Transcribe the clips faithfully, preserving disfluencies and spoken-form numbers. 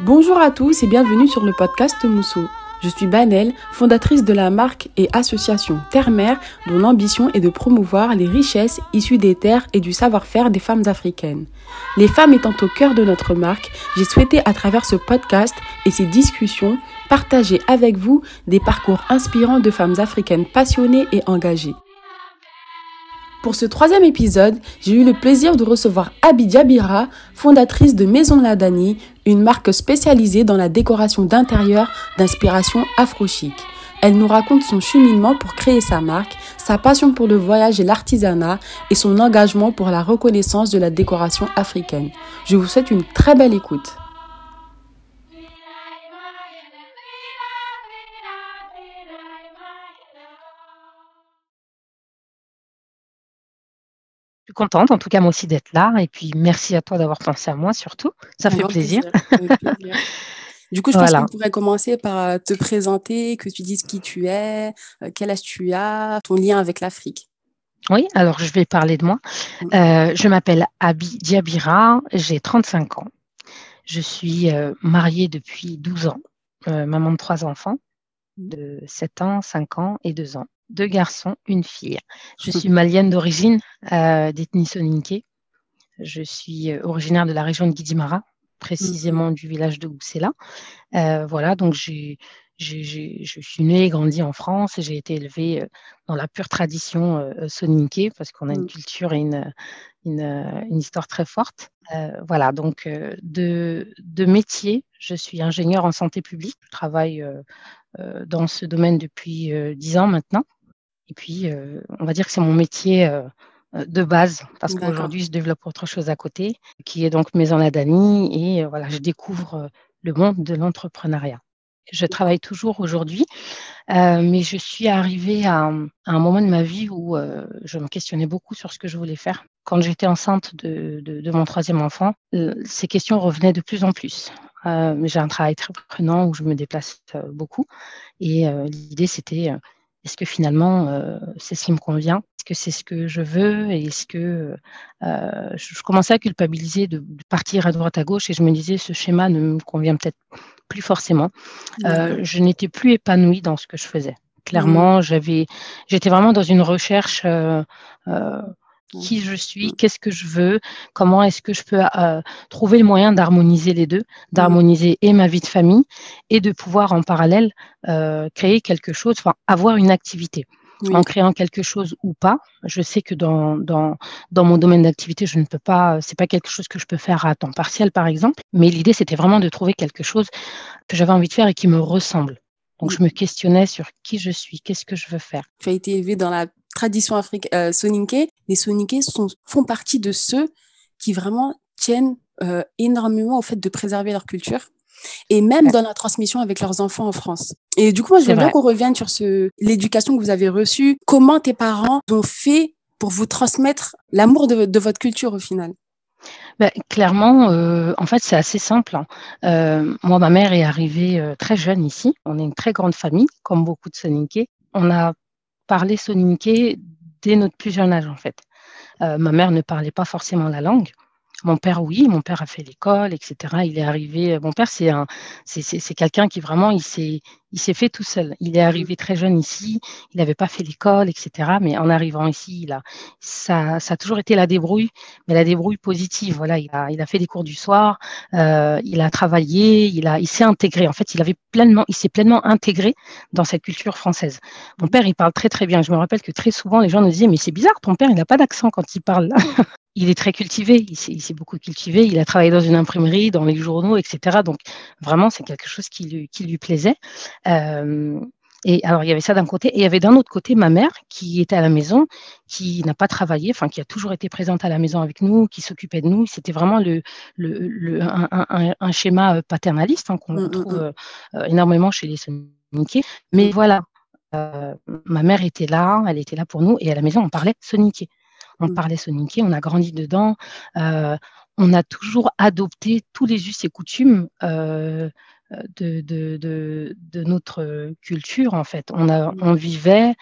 Bonjour à tous et bienvenue sur le podcast Musso. Je suis Banel, fondatrice de la marque et association Terre-Mère, dont l'ambition est de promouvoir les richesses issues des terres et du savoir-faire des femmes africaines. Les femmes étant au cœur de notre marque, j'ai souhaité à travers ce podcast et ces discussions, partager avec vous des parcours inspirants de femmes africaines passionnées et engagées. Pour ce troisième épisode, j'ai eu le plaisir de recevoir Habi Diabira, fondatrice de Maison Laadani, une marque spécialisée dans la décoration d'intérieur d'inspiration Afro-Chic. Elle nous raconte son cheminement pour créer sa marque, sa passion pour le voyage et l'artisanat et son engagement pour la reconnaissance de la décoration africaine. Je vous souhaite une très belle écoute. Contente en tout cas moi aussi d'être là et puis merci à toi d'avoir pensé à moi surtout, ça fait plaisir. plaisir. Du coup je voilà. pense qu'on pourrait commencer par te présenter, que tu dises qui tu es, quel âge tu as, ton lien avec l'Afrique. Oui, alors je vais parler de moi. Euh, je m'appelle Habi Diabira, j'ai trente-cinq ans, je suis euh, mariée depuis douze ans, euh, maman de trois enfants de sept ans, cinq ans et deux ans. Deux garçons, une fille. Je suis malienne d'origine, euh, d'ethnie Soninké. Je suis euh, originaire de la région de Guidimara, précisément du village de Goussela. Euh, voilà, donc j'ai, j'ai, j'ai, je suis née et grandie en France et j'ai été élevée euh, dans la pure tradition euh, Soninké parce qu'on a une culture et une, une, une histoire très forte. Euh, voilà, donc euh, de, de métier, je suis ingénieure en santé publique. Je travaille euh, euh, dans ce domaine depuis euh, dix ans maintenant. Et puis, euh, on va dire que c'est mon métier euh, de base, parce D'accord. qu'aujourd'hui, je développe autre chose à côté, qui est donc Maison Laadani, et euh, voilà, je découvre euh, le monde de l'entrepreneuriat. Je travaille toujours aujourd'hui, euh, mais je suis arrivée à un, à un moment de ma vie où euh, je me questionnais beaucoup sur ce que je voulais faire. Quand j'étais enceinte de, de, de mon troisième enfant, euh, ces questions revenaient de plus en plus. Euh, j'ai un travail très prenant où je me déplace euh, beaucoup, et euh, l'idée, c'était... Euh, Est-ce que finalement, euh, c'est ce qui me convient? Est-ce que c'est ce que je veux? Et est-ce que euh, je, je commençais à culpabiliser de, de partir à droite à gauche et je me disais, ce schéma ne me convient peut-être plus forcément. Euh, je n'étais plus épanouie dans ce que je faisais. Clairement, mmh. j'avais, j'étais vraiment dans une recherche euh, euh, qui je suis, qu'est-ce que je veux, comment est-ce que je peux euh, trouver le moyen d'harmoniser les deux, d'harmoniser et ma vie de famille et de pouvoir en parallèle euh, créer quelque chose, enfin avoir une activité. Oui. En créant quelque chose ou pas, je sais que dans, dans, dans mon domaine d'activité, je ne peux pas, c'est pas quelque chose que je peux faire à temps partiel par exemple, mais l'idée c'était vraiment de trouver quelque chose que j'avais envie de faire et qui me ressemble. Donc, je me questionnais sur qui je suis, qu'est-ce que je veux faire. Tu as été élevée dans la tradition africaine euh, soninké. Les soninké sont, font partie de ceux qui vraiment tiennent euh, énormément au fait de préserver leur culture et même ouais. dans la transmission avec leurs enfants en France. Et du coup, moi, je veux bien qu'on revienne sur ce, l'éducation que vous avez reçue. Comment tes parents ont fait pour vous transmettre l'amour de, de votre culture au final? Ben, clairement, euh, en fait, c'est assez simple. Hein. Euh, moi, ma mère est arrivée euh, très jeune ici. On est une très grande famille, comme beaucoup de Soninké. On a parlé Soninké dès notre plus jeune âge, en fait. Euh, ma mère ne parlait pas forcément la langue. Mon père, oui, mon père a fait l'école, et cetera. Il est arrivé. Mon père, c'est un, c'est, c'est, c'est quelqu'un qui vraiment, il s'est, il s'est fait tout seul. Il est arrivé très jeune ici. Il n'avait pas fait l'école, et cetera. Mais en arrivant ici, il a, ça, ça a toujours été la débrouille, mais la débrouille positive. Voilà, il a, il a fait des cours du soir. Euh, il a travaillé. Il a, il s'est intégré. En fait, il avait pleinement, il s'est pleinement intégré dans cette culture française. Mon père, il parle très très bien. Je me rappelle que très souvent, les gens nous disaient, mais c'est bizarre, ton père, il n'a pas d'accent quand il parle. Il est très cultivé, il s'est, il s'est beaucoup cultivé, il a travaillé dans une imprimerie, dans les journaux, et cetera. Donc, vraiment, c'est quelque chose qui lui, qui lui plaisait. Euh, et alors, il y avait ça d'un côté. Et il y avait d'un autre côté ma mère qui était à la maison, qui n'a pas travaillé, enfin, qui a toujours été présente à la maison avec nous, qui s'occupait de nous. C'était vraiment le, le, le, un, un, un schéma paternaliste hein, qu'on retrouve euh, énormément chez les Soninké. Mais voilà, euh, ma mère était là, elle était là pour nous. Et à la maison, on parlait Soninké. On parlait Soninké, on a grandi dedans, euh, on a toujours adopté tous les us et coutumes euh, de, de, de, de notre culture en fait. On, a, on vivait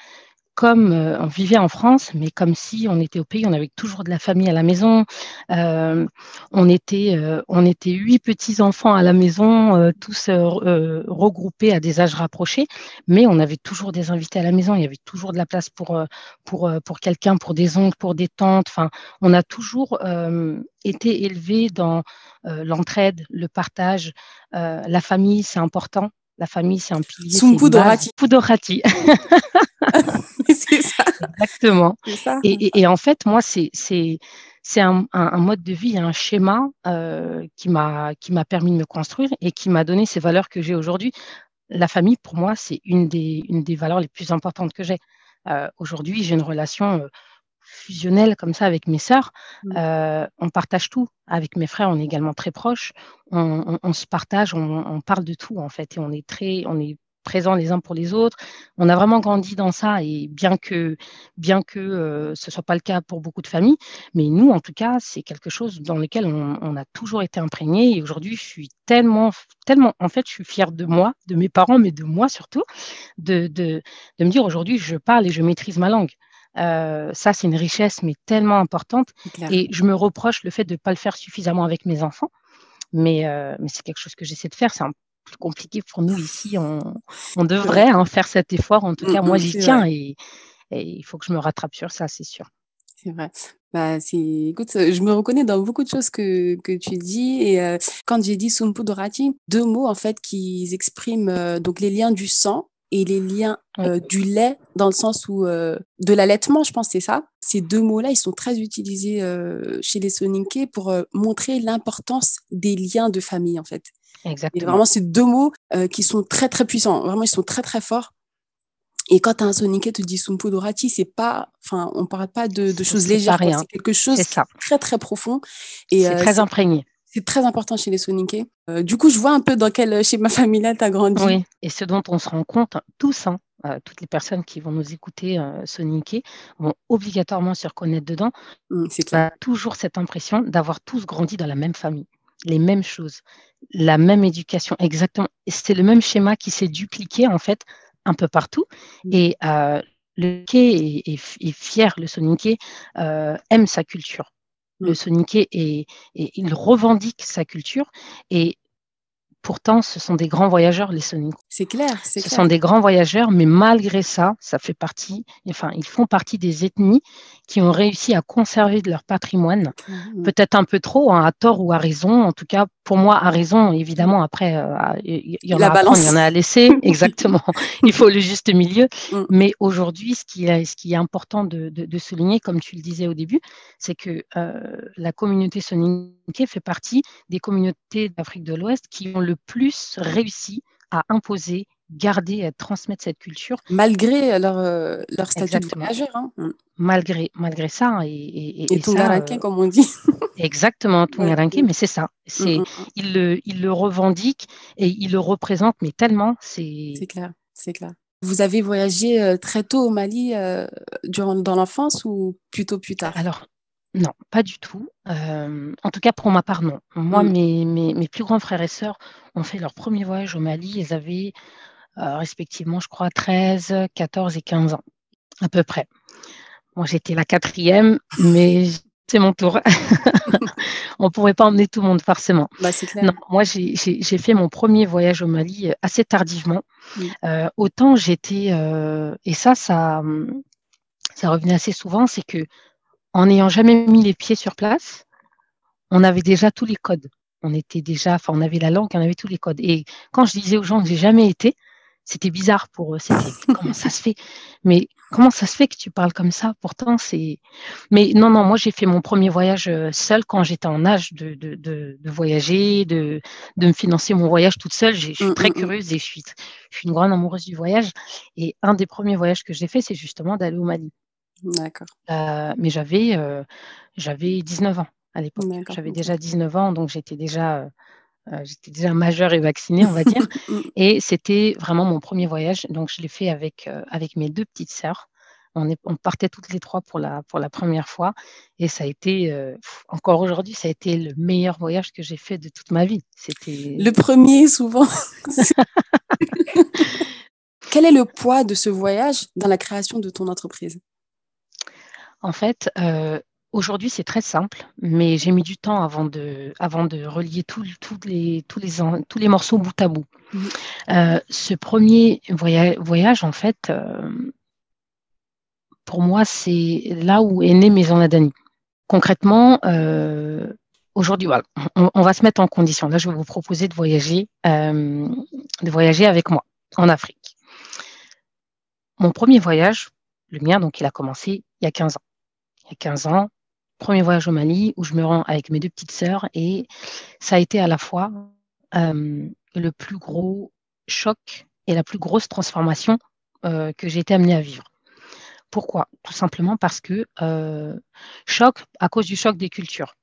comme euh, on vivait en France, mais comme si on était au pays, on avait toujours de la famille à la maison. Euh, on était, euh, on était huit petits-enfants à la maison, euh, tous euh, regroupés à des âges rapprochés, mais on avait toujours des invités à la maison. Il y avait toujours de la place pour, pour, pour quelqu'un, pour des oncles, pour des tantes. Enfin, on a toujours euh, été élevés dans euh, l'entraide, le partage. Euh, la famille, c'est important. La famille, c'est un pilier. Sumpu Dorati. Sumpu Dorati. C'est ça. Exactement. C'est ça. Et, et, et en fait, moi, c'est, c'est, c'est un, un, un mode de vie, un schéma euh, qui m'a, qui m'a permis de me construire et qui m'a donné ces valeurs que j'ai aujourd'hui. La famille, pour moi, c'est une des, une des valeurs les plus importantes que j'ai. Euh, aujourd'hui, j'ai une relation euh, fusionnelle comme ça avec mes sœurs. Mmh. Euh, on partage tout. Avec mes frères, on est également très proches. On, on, on se partage, on, on parle de tout, en fait. Et on est très... On est, présents les uns pour les autres. On a vraiment grandi dans ça, et bien que, bien que euh, ce ne soit pas le cas pour beaucoup de familles, mais nous, en tout cas, c'est quelque chose dans lequel on, on a toujours été imprégnés. Et aujourd'hui, je suis tellement, tellement, en fait, je suis fière de moi, de mes parents, mais de moi surtout, de, de, de me dire aujourd'hui, je parle et je maîtrise ma langue. Euh, ça, c'est une richesse, mais tellement importante. Et je me reproche le fait de ne pas le faire suffisamment avec mes enfants, mais, euh, mais c'est quelque chose que j'essaie de faire. C'est un plus compliqué pour nous ici, on, on devrait hein, faire cet effort, en tout cas moi j'y tiens et il faut que je me rattrape sur ça, c'est sûr. C'est vrai. Bah, c'est... Écoute, je me reconnais dans beaucoup de choses que, que tu dis. Et euh, quand j'ai dit Sumpu Dorati, deux mots en fait qui expriment euh, donc les liens du sang et les liens euh, du lait, dans le sens où euh, de l'allaitement, je pense que c'est ça. Ces deux mots-là, ils sont très utilisés euh, chez les Soninké pour euh, montrer l'importance des liens de famille en fait. Exactement. Et vraiment, ces deux mots euh, qui sont très, très puissants. Vraiment, ils sont très, très forts. Et quand un Soninké te dit Sumpu Dorati, c'est pas, enfin, on parle pas de, de choses légères. Hein. C'est quelque chose c'est de très, très profond. Et, c'est euh, très c'est, imprégné. C'est très important chez les Soninké. Euh, du coup, je vois un peu dans quel schéma familial tu as grandi. Oui, et ce dont on se rend compte tous, hein, euh, toutes les personnes qui vont nous écouter euh, Soninké vont obligatoirement se reconnaître dedans. Mmh, c'est clair. On a toujours cette impression d'avoir tous grandi dans la même famille. Les mêmes choses, la même éducation, exactement. C'est le même schéma qui s'est dupliqué, en fait, un peu partout. Et euh, le Soninké est, est, est fier, le Soninké euh, aime sa culture. Le Soninké, est, est, il revendique sa culture et pourtant, ce sont des grands voyageurs, les Soninké. C'est clair, c'est clair. Ce sont des grands voyageurs, mais malgré ça, ça fait partie, enfin, ils font partie des ethnies qui ont réussi à conserver de leur patrimoine, mmh. peut-être un peu trop, hein, à tort ou à raison. En tout cas, pour moi, à raison, évidemment, après, il euh, y, y en a à prendre, il y en a à laisser. Exactement. Il faut le juste milieu. Mmh. Mais aujourd'hui, ce qui est, ce qui est important de, de, de souligner, comme tu le disais au début, c'est que euh, la communauté Soninké fait partie des communautés d'Afrique de l'Ouest qui ont le plus réussi à imposer, garder, à transmettre cette culture. Malgré leur, euh, leur statut de voyageur. Hein. Malgré, malgré ça. Et, et, et, et tout Ngaranke, euh, comme on dit. Exactement, tout Ngaranke, mais c'est ça. C'est, mm-hmm. il, le, il le revendique et il le représente, mais tellement. C'est, c'est clair, c'est clair. Vous avez voyagé euh, très tôt au Mali, euh, durant, dans l'enfance ou plutôt plus tard? Alors, non, pas du tout. Euh, en tout cas, pour ma part, non. Moi, mm. mes, mes, mes plus grands frères et sœurs ont fait leur premier voyage au Mali. Ils avaient euh, respectivement, je crois, treize, quatorze et quinze ans, à peu près. Moi, j'étais la quatrième, mais c'est mon tour. On ne pouvait pas emmener tout le monde, forcément. Bah, c'est clair. Non, moi, j'ai, j'ai, j'ai fait mon premier voyage au Mali assez tardivement. Mm. Euh, autant j'étais... Euh, et ça, ça, ça revenait assez souvent, c'est que en n'ayant jamais mis les pieds sur place, on avait déjà tous les codes. On était déjà, enfin, on avait la langue, on avait tous les codes. Et quand je disais aux gens que j'ai jamais été, c'était bizarre pour eux. C'était comment ça se fait? Mais comment ça se fait que tu parles comme ça? Pourtant, c'est. Mais non, non, moi j'ai fait mon premier voyage seule quand j'étais en âge de, de, de, de voyager, de, de me financer mon voyage toute seule. Je suis très curieuse et je suis, je suis une grande amoureuse du voyage. Et un des premiers voyages que j'ai fait, c'est justement d'aller au Mali. D'accord. Euh, mais j'avais, euh, j'avais dix-neuf ans à l'époque. D'accord. J'avais déjà dix-neuf ans, donc j'étais déjà, euh, j'étais déjà majeure et vaccinée, on va dire. Et c'était vraiment mon premier voyage. Donc, je l'ai fait avec, euh, avec mes deux petites sœurs. On, est, on partait toutes les trois pour la, pour la première fois. Et ça a été, euh, encore aujourd'hui, ça a été le meilleur voyage que j'ai fait de toute ma vie. C'était... Le premier, souvent. Quel est le poids de ce voyage dans la création de ton entreprise? En fait, euh, aujourd'hui, c'est très simple, mais j'ai mis du temps avant de, avant de relier tout, tout les, tous, les, tous les morceaux bout à bout. Mmh. Euh, ce premier voyage, voyage en fait, euh, pour moi, c'est là où est née Maison Laadani. Concrètement, euh, aujourd'hui, voilà, on, on va se mettre en condition. Là, je vais vous proposer de voyager, euh, de voyager avec moi en Afrique. Mon premier voyage, le mien, donc, il a commencé il y a quinze ans. Il y a quinze ans, premier voyage au Mali où je me rends avec mes deux petites sœurs, et ça a été à la fois euh, le plus gros choc et la plus grosse transformation euh, que j'ai été amenée à vivre. Pourquoi? Tout simplement parce que euh, choc à cause du choc des cultures.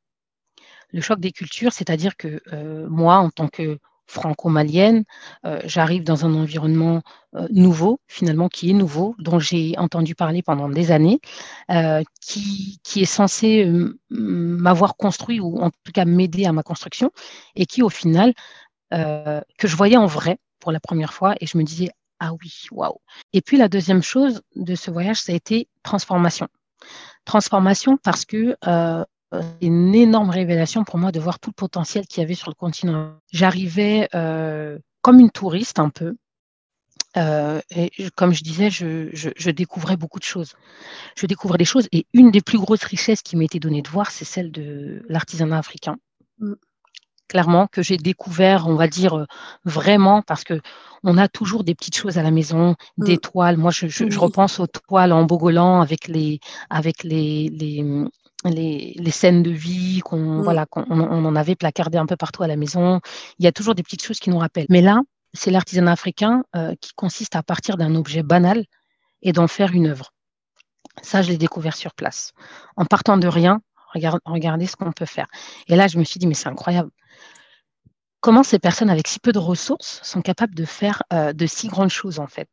Le choc des cultures, c'est-à-dire que euh, moi, en tant que franco-malienne, euh, j'arrive dans un environnement euh, nouveau, finalement, qui est nouveau, dont j'ai entendu parler pendant des années, euh, qui, qui est censé euh, m'avoir construit, ou en tout cas m'aider à ma construction, et qui, au final, euh, que je voyais en vrai pour la première fois, et je me disais, ah oui, waouh. Et puis, la deuxième chose de ce voyage, ça a été transformation. Transformation parce que euh, c'est une énorme révélation pour moi de voir tout le potentiel qu'il y avait sur le continent. J'arrivais euh, comme une touriste un peu. Euh, et je, comme je disais, je, je, je découvrais beaucoup de choses. Je découvrais des choses, et une des plus grosses richesses qui m'a été donnée de voir, c'est celle de l'artisanat africain. Mm. Clairement, que j'ai découvert, on va dire, vraiment, parce que on a toujours des petites choses à la maison, mmh. des toiles. Moi, je, je, je repense aux toiles en Bogolan avec les, avec les, les, les, les scènes de vie, qu'on, mmh. voilà, qu'on, on, on en avait placardé un peu partout à la maison. Il y a toujours des petites choses qui nous rappellent. Mais là, c'est l'artisanat africain euh, qui consiste à partir d'un objet banal et d'en faire une œuvre. Ça, je l'ai découvert sur place. En partant de rien, regarde, regardez ce qu'on peut faire. Et là, je me suis dit, mais c'est incroyable. Comment ces personnes avec si peu de ressources sont capables de faire euh, de si grandes choses, en fait.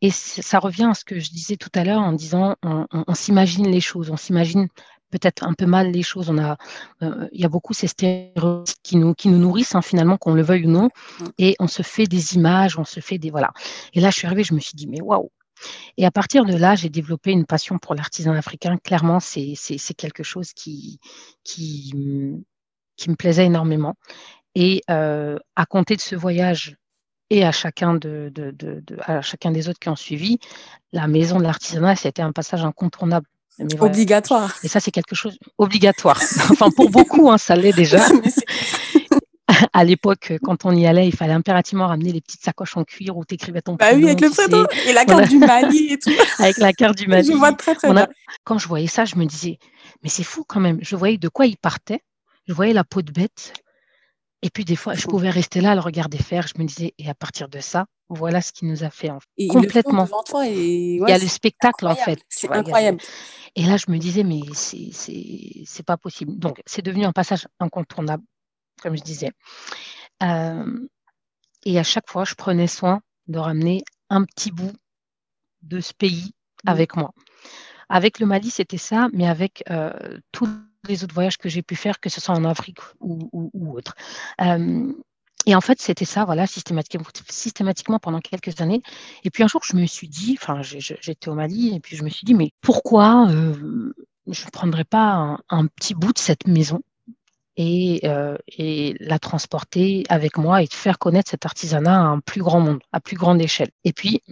Et ça revient à ce que je disais tout à l'heure en disant, on, on, on s'imagine les choses, on s'imagine peut-être un peu mal les choses. On a, euh, il y a beaucoup ces stéréotypes qui nous, qui nous nourrissent, hein, finalement, qu'on le veuille ou non. Et on se fait des images, on se fait des… voilà. Et là, je suis arrivée, je me suis dit, mais waouh. Et à partir de là, j'ai développé une passion pour l'artisanat africain. Clairement, c'est, c'est, c'est quelque chose qui, qui, qui me plaisait énormément. Et euh, à compter de ce voyage et à chacun, de, de, de, de, à chacun des autres qui ont suivi, la maison de l'artisanat, c'était un passage incontournable. Mais obligatoire. Voilà. Et ça, c'est quelque chose obligatoire. Enfin, pour beaucoup, hein, ça l'est déjà. À l'époque, quand on y allait, il fallait impérativement ramener les petites sacoches en cuir où tu écrivais ton prénom. Bah oui, avec le prénom et la carte a... du Mali et tout. Avec la carte du Mali. Je vois très, très bien. A... Quand je voyais ça, je me disais, mais c'est fou quand même. Je voyais de quoi ils partaient. Je voyais la peau de bête. Et puis, des fois, je pouvais rester là, le regarder faire. Je me disais, et à partir de ça, voilà ce qui nous a fait. En fait. Et complètement. Et... Ouais, il y a le spectacle, incroyable. En fait. C'est incroyable. Et là, je me disais, mais c'est, c'est, c'est pas possible. Donc, c'est devenu un passage incontournable, comme je disais. Euh, et à chaque fois, je prenais soin de ramener un petit bout de ce pays avec moi. Avec le Mali, c'était ça, mais avec euh, tout les autres voyages que j'ai pu faire, que ce soit en Afrique ou, ou, ou autre. Euh, et en fait, c'était ça, voilà, systématiquement, systématiquement pendant quelques années. Et puis un jour, je me suis dit, enfin, j'étais au Mali, et puis je me suis dit, mais pourquoi euh, je ne prendrais pas un, un petit bout de cette maison et, euh, et la transporter avec moi et faire connaître cet artisanat à un plus grand monde, à plus grande échelle. Et puis,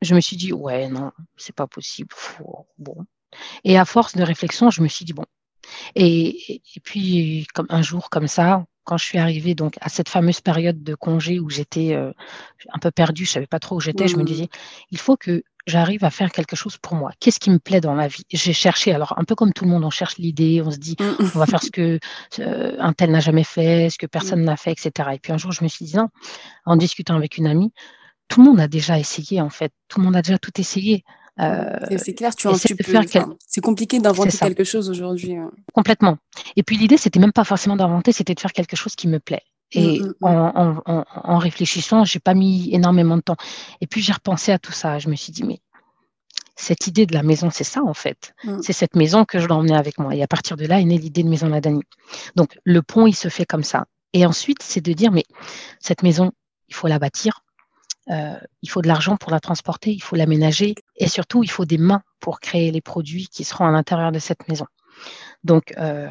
je me suis dit, ouais, non, c'est pas possible. Faut, bon. Et à force de réflexion, je me suis dit, bon, Et, et puis, comme un jour comme ça, quand je suis arrivée donc, à cette fameuse période de congé où j'étais euh, un peu perdue, je ne savais pas trop où j'étais, mmh. je me disais, il faut que j'arrive à faire quelque chose pour moi. Qu'est-ce qui me plaît dans ma vie? J'ai cherché, alors un peu comme tout le monde, on cherche l'idée, on se dit, mmh. on va faire ce que euh, un tel n'a jamais fait, ce que personne mmh. n'a fait, et cetera. Et puis un jour, je me suis dit, non, en discutant avec une amie, tout le monde a déjà essayé, en fait. Tout le monde a déjà tout essayé. Euh, c'est, c'est clair, tu, tu peux, faire quel... c'est compliqué d'inventer c'est quelque chose aujourd'hui. Complètement. Et puis l'idée, c'était même pas forcément d'inventer, c'était de faire quelque chose qui me plaît. Et mm-hmm. en, en, en, en réfléchissant, j'ai pas mis énormément de temps. Et puis j'ai repensé à tout ça. Je me suis dit, mais cette idée de la maison, c'est ça en fait. Mm. C'est cette maison que je dois emmener avec moi. Et à partir de là est née l'idée de Maison Laadani. Donc le pont, il se fait comme ça. Et ensuite, c'est de dire, mais cette maison, il faut la bâtir. Euh, il faut de l'argent pour la transporter, il faut l'aménager et surtout, il faut des mains pour créer les produits qui seront à l'intérieur de cette maison. Donc, euh,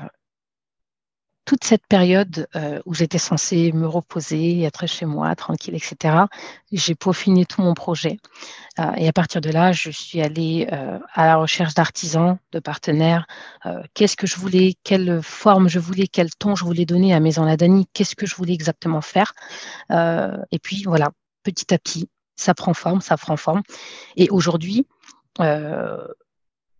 toute cette période euh, où j'étais censée me reposer, être chez moi, tranquille, et cetera, j'ai peaufiné tout mon projet. Euh, et à partir de là, je suis allée euh, à la recherche d'artisans, de partenaires. Euh, qu'est-ce que je voulais, quelle forme je voulais, quel ton je voulais donner à Maison Laadani, qu'est-ce que je voulais exactement faire. Euh, et puis, voilà, petit à petit, ça prend forme, ça prend forme. Et aujourd'hui, euh,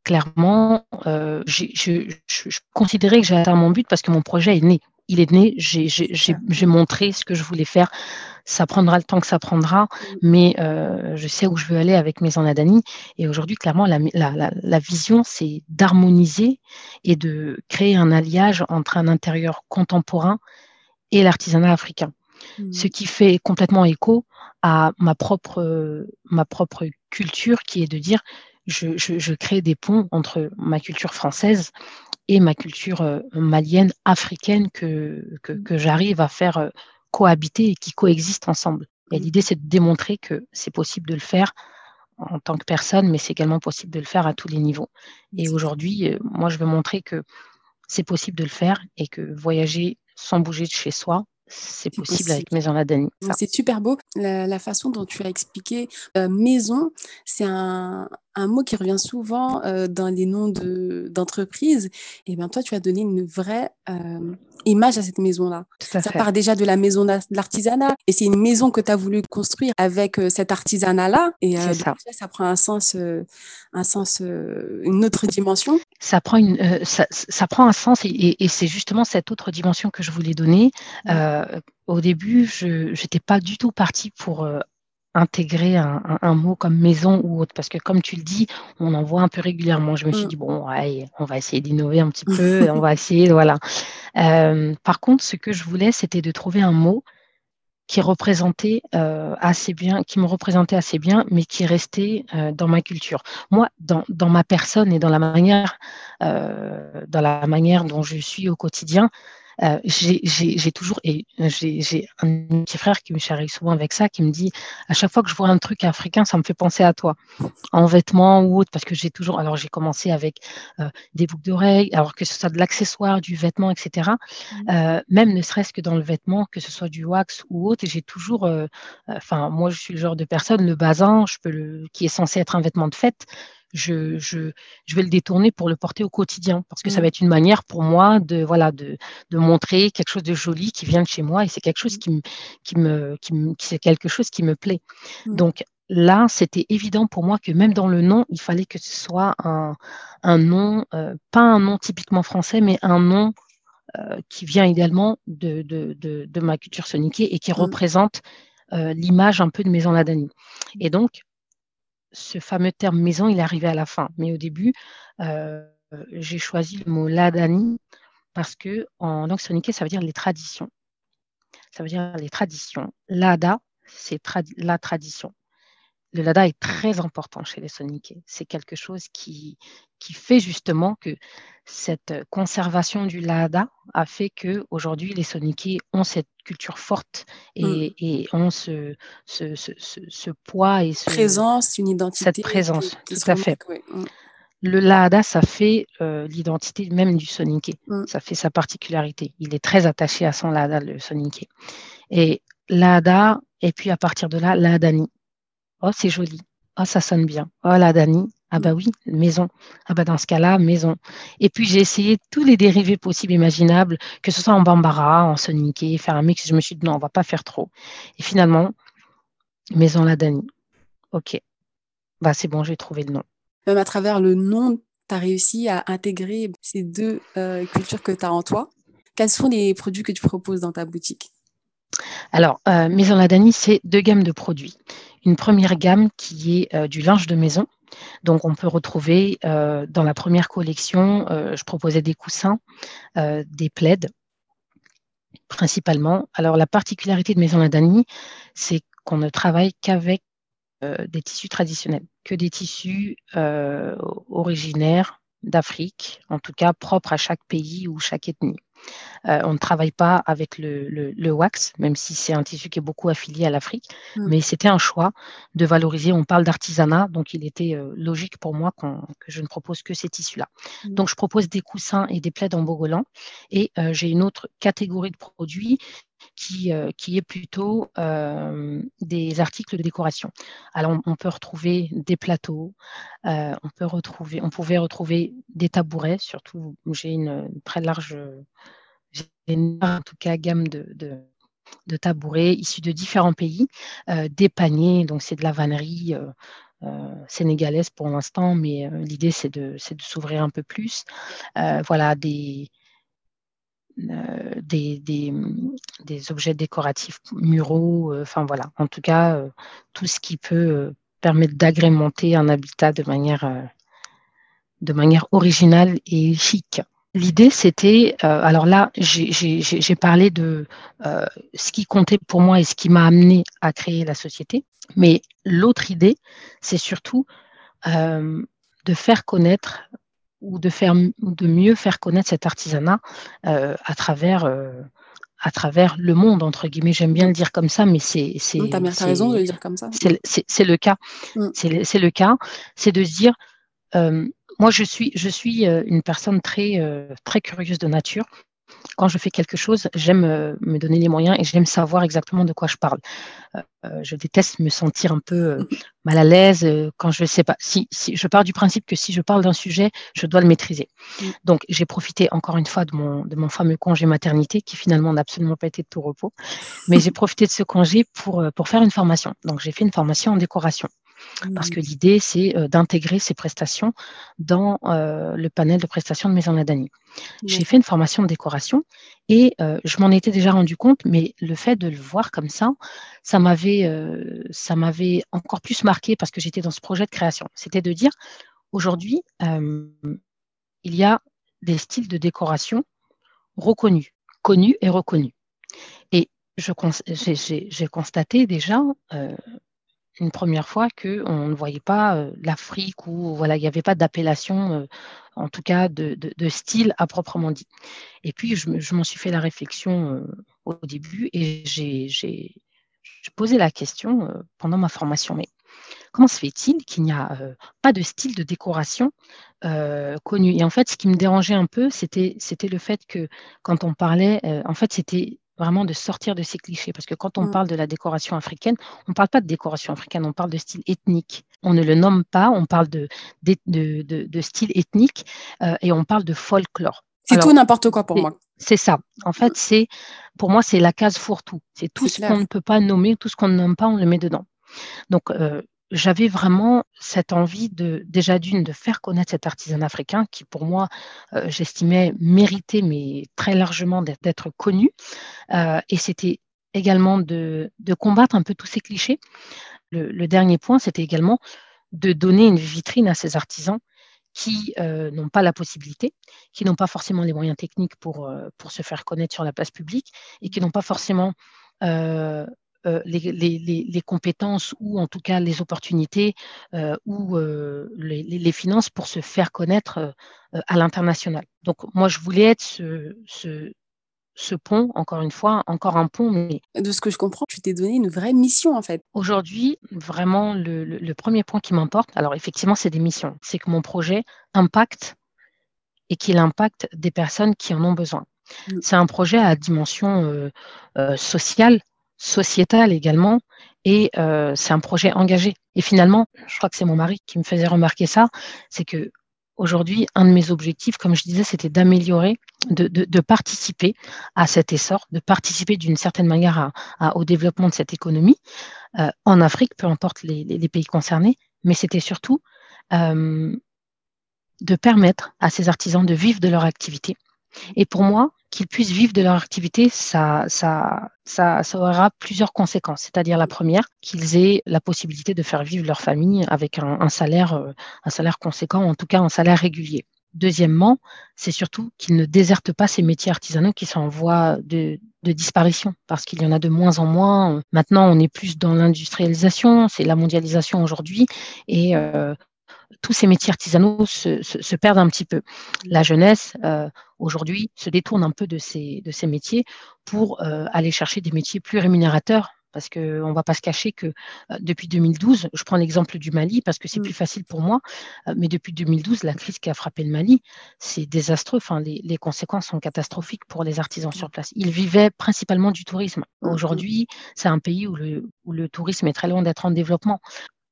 clairement, euh, je, je, je considérais que j'ai atteint mon but parce que mon projet est né. Il est né, j'ai, j'ai, j'ai, j'ai montré ce que je voulais faire. Ça prendra le temps que ça prendra, mais euh, je sais où je veux aller avec Maison Laadani. Et aujourd'hui, clairement, la, la, la, la vision, c'est d'harmoniser et de créer un alliage entre un intérieur contemporain et l'artisanat africain. Mmh. Ce qui fait complètement écho à ma propre, ma propre culture qui est de dire... Je, je, je crée des ponts entre ma culture française et ma culture euh, malienne, africaine, que, que, que j'arrive à faire euh, cohabiter et qui coexistent ensemble. Et l'idée, c'est de démontrer que c'est possible de le faire en tant que personne, mais c'est également possible de le faire à tous les niveaux. Et aujourd'hui, euh, moi, je veux montrer que c'est possible de le faire et que voyager sans bouger de chez soi, c'est possible, possible avec Maison Laadani. C'est super beau. La, la façon dont tu as expliqué euh, maison, c'est un, un mot qui revient souvent euh, dans les noms de, d'entreprises. Et bien, toi, tu as donné une vraie euh, image à cette maison-là. Tout à Ça fait. Part déjà de la maison de l'artisanat. Et c'est une maison que tu as voulu construire avec euh, cet artisanat-là. Et euh, donc, ça. Là, ça prend un sens, euh, un sens euh, une autre dimension. Ça prend, une, euh, ça, ça prend un sens et, et, et c'est justement cette autre dimension que je voulais donner. Euh, au début, je n'étais pas du tout partie pour euh, intégrer un, un, un mot comme maison ou autre, parce que comme tu le dis, on en voit un peu régulièrement. Je me suis dit, bon, ouais, on va essayer d'innover un petit peu, on va essayer, voilà. Euh, par contre, ce que je voulais, c'était de trouver un mot qui représentait euh, assez bien, qui me représentait assez bien, mais qui restait euh, dans ma culture. Moi, dans, dans ma personne et dans la manière, euh, dans la manière dont je suis au quotidien, euh, j'ai, j'ai, j'ai toujours, et j'ai, j'ai un petit frère qui me charrie souvent avec ça, qui me dit, à chaque fois que je vois un truc africain, ça me fait penser à toi, en vêtements ou autre, parce que j'ai toujours, alors j'ai commencé avec euh, des boucles d'oreilles, alors que ce soit de l'accessoire, du vêtement, et cetera, euh, même ne serait-ce que dans le vêtement, que ce soit du wax ou autre, et j'ai toujours, enfin, euh, euh, moi je suis le genre de personne, le bazin, je peux le, qui est censé être un vêtement de fête, Je, je, je vais le détourner pour le porter au quotidien parce que ça va être une manière pour moi de, voilà, de, de montrer quelque chose de joli qui vient de chez moi et c'est quelque chose qui me, qui me, qui me, c'est quelque chose qui me plaît. Donc là, c'était évident pour moi que même dans le nom, il fallait que ce soit un, un nom, euh, pas un nom typiquement français, mais un nom euh, qui vient idéalement de, de, de, de ma culture soninké et qui représente euh, l'image un peu de Maison Laadani. Et donc, ce fameux terme maison, il est arrivé à la fin. Mais au début, euh, j'ai choisi le mot Laadani parce que en langue soninké, ça veut dire les traditions. Ça veut dire les traditions. Lada, c'est trad- la tradition. Le Lada est très important chez les Soninké. C'est quelque chose qui, qui fait justement que cette conservation du Lada a fait qu'aujourd'hui, les Soninké ont cette culture forte et, mm. et ont ce, ce, ce, ce, ce poids et ce, présence, une identité. Cette présence, qui, qui tout à fait. Ouais. Mm. Le Lada, ça fait euh, l'identité même du Soninké. Mm. Ça fait sa particularité. Il est très attaché à son Lada, le Soninké. Et Lada, et puis à partir de là, Laadani. « Oh, c'est joli. Oh, ça sonne bien. Oh, Laadani. Ah bah oui, maison. Ah bah dans ce cas-là, maison. » Et puis, j'ai essayé tous les dérivés possibles, imaginables, que ce soit en bambara, en soninké, faire un mix. Je me suis dit « Non, on ne va pas faire trop. » Et finalement, Maison Laadani. Ok. Bah c'est bon, j'ai trouvé le nom. Même à travers le nom, tu as réussi à intégrer ces deux euh, cultures que tu as en toi. Quels sont les produits que tu proposes dans ta boutique ? Alors, euh, Maison Laadani, c'est deux gammes de produits. Une première gamme qui est euh, du linge de maison. Donc, on peut retrouver euh, dans la première collection, euh, je proposais des coussins, euh, des plaids, principalement. Alors, la particularité de Maison Laadani, c'est qu'on ne travaille qu'avec euh, des tissus traditionnels, que des tissus euh, originaires d'Afrique, en tout cas propres à chaque pays ou chaque ethnie. Euh, on ne travaille pas avec le, le, le wax, même si c'est un tissu qui est beaucoup affilié à l'Afrique. Mmh. Mais c'était un choix de valoriser. On parle d'artisanat, donc il était euh, logique pour moi qu'on, que je ne propose que ces tissus-là. Mmh. Donc, je propose des coussins et des plaids en Bogolan. Et euh, j'ai une autre catégorie de produits qui, euh, qui est plutôt euh, des articles de décoration. Alors, on, on peut retrouver des plateaux, euh, on, peut retrouver, on pouvait retrouver des tabourets, surtout j'ai une, une très large... J'ai une, en tout cas, gamme de, de, de tabourets issus de différents pays, euh, des paniers, donc c'est de la vannerie euh, euh, sénégalaise pour l'instant, mais euh, l'idée c'est de, c'est de s'ouvrir un peu plus. Euh, voilà, des, euh, des, des, des objets décoratifs muraux, enfin euh, voilà, en tout cas, euh, tout ce qui peut euh, permettre d'agrémenter un habitat de manière, euh, de manière originale et chic. L'idée, c'était, euh, alors là, j'ai, j'ai, j'ai parlé de euh, ce qui comptait pour moi et ce qui m'a amené à créer la société. Mais l'autre idée, c'est surtout euh, de faire connaître ou de, faire, de mieux faire connaître cet artisanat euh, à travers... Euh, à travers le monde, entre guillemets. J'aime bien le dire comme ça, mais c'est... c'est non, t'as bien c'est, raison de le dire comme ça. C'est, c'est, c'est le cas. Mm. C'est, c'est le cas. C'est de se dire... Euh, Moi, je suis, je suis une personne très, très curieuse de nature. Quand je fais quelque chose, j'aime me donner les moyens et j'aime savoir exactement de quoi je parle. Je déteste me sentir un peu mal à l'aise quand je ne sais pas. Si, si, je pars du principe que si je parle d'un sujet, je dois le maîtriser. Donc, j'ai profité encore une fois de mon, de mon fameux congé maternité qui finalement n'a absolument pas été de tout repos. Mais j'ai profité de ce congé pour, pour faire une formation. Donc, j'ai fait une formation en décoration. Parce que l'idée, c'est euh, d'intégrer ces prestations dans euh, le panel de prestations de Maison Laadani. Oui. J'ai fait une formation de décoration et euh, je m'en étais déjà rendu compte, mais le fait de le voir comme ça, ça m'avait, euh, ça m'avait encore plus marqué parce que j'étais dans ce projet de création. C'était de dire, aujourd'hui, euh, il y a des styles de décoration reconnus, connus et reconnus. Et je cons- j'ai, j'ai, j'ai constaté déjà... Euh, une première fois qu'on ne voyait pas euh, l'Afrique ou voilà, il n'y avait pas d'appellation, euh, en tout cas de, de, de style à proprement dit. Et puis, je, je m'en suis fait la réflexion euh, au début et j'ai, j'ai, j'ai posé la question euh, pendant ma formation. Mais comment se fait-il qu'il n'y a euh, pas de style de décoration euh, connu? Et en fait, ce qui me dérangeait un peu, c'était, c'était le fait que quand on parlait, euh, en fait, c'était... vraiment de sortir de ces clichés. Parce que quand on mmh. parle de la décoration africaine, on ne parle pas de décoration africaine, on parle de style ethnique. On ne le nomme pas, on parle de, de, de, de, de style ethnique euh, et on parle de folklore. C'est Alors, tout n'importe quoi pour c'est, moi. C'est ça. En fait, c'est, pour moi, c'est la case fourre-tout. C'est tout c'est ce clair. qu'on ne peut pas nommer, tout ce qu'on ne nomme pas, on le met dedans. Donc, euh, j'avais vraiment cette envie de, déjà d'une, de faire connaître cet artisan africain qui, pour moi, euh, j'estimais méritait, mais très largement d'être, d'être connu. Euh, et c'était également de, de combattre un peu tous ces clichés. Le, le dernier point, c'était également de donner une vitrine à ces artisans qui euh, n'ont pas la possibilité, qui n'ont pas forcément les moyens techniques pour, euh, pour se faire connaître sur la place publique et qui n'ont pas forcément... Euh, Euh, les, les, les, les compétences ou en tout cas les opportunités euh, ou euh, les, les finances pour se faire connaître euh, à l'international. Donc moi je voulais être ce, ce, ce pont, encore une fois, encore un pont. Mais... De ce que je comprends, tu t'es donné une vraie mission en fait. Aujourd'hui, vraiment le, le, le premier point qui m'importe, alors effectivement c'est des missions, c'est que mon projet impacte et qu'il impacte des personnes qui en ont besoin. Mmh. C'est un projet à dimension euh, euh, sociale, sociétale également, et euh, c'est un projet engagé. Et finalement, je crois que c'est mon mari qui me faisait remarquer ça, c'est que aujourd'hui, un de mes objectifs, comme je disais, c'était d'améliorer, de, de, de participer à cet essor, de participer d'une certaine manière à, à, au développement de cette économie euh, en Afrique, peu importe les, les, les pays concernés, mais c'était surtout euh, de permettre à ces artisans de vivre de leur activité. Et pour moi, qu'ils puissent vivre de leur activité, ça, ça, ça, ça aura plusieurs conséquences. C'est-à-dire la première, qu'ils aient la possibilité de faire vivre leur famille avec un, un salaire, un salaire conséquent, en tout cas un salaire régulier. Deuxièmement, c'est surtout qu'ils ne désertent pas ces métiers artisanaux qui sont en voie de, de disparition, parce qu'il y en a de moins en moins. Maintenant, on est plus dans l'industrialisation, c'est la mondialisation aujourd'hui, et euh, tous ces métiers artisanaux se, se, se perdent un petit peu. La jeunesse, euh, aujourd'hui, se détourne un peu de ces, de ces métiers pour euh, aller chercher des métiers plus rémunérateurs. Parce qu'on ne va pas se cacher que euh, depuis deux mille douze, je prends l'exemple du Mali parce que c'est mmh. plus facile pour moi, euh, mais depuis deux mille douze, la crise qui a frappé le Mali, c'est désastreux. Enfin, les, les conséquences sont catastrophiques pour les artisans sur place. Ils vivaient principalement du tourisme. Aujourd'hui, c'est un pays où le, où le tourisme est très loin d'être en développement.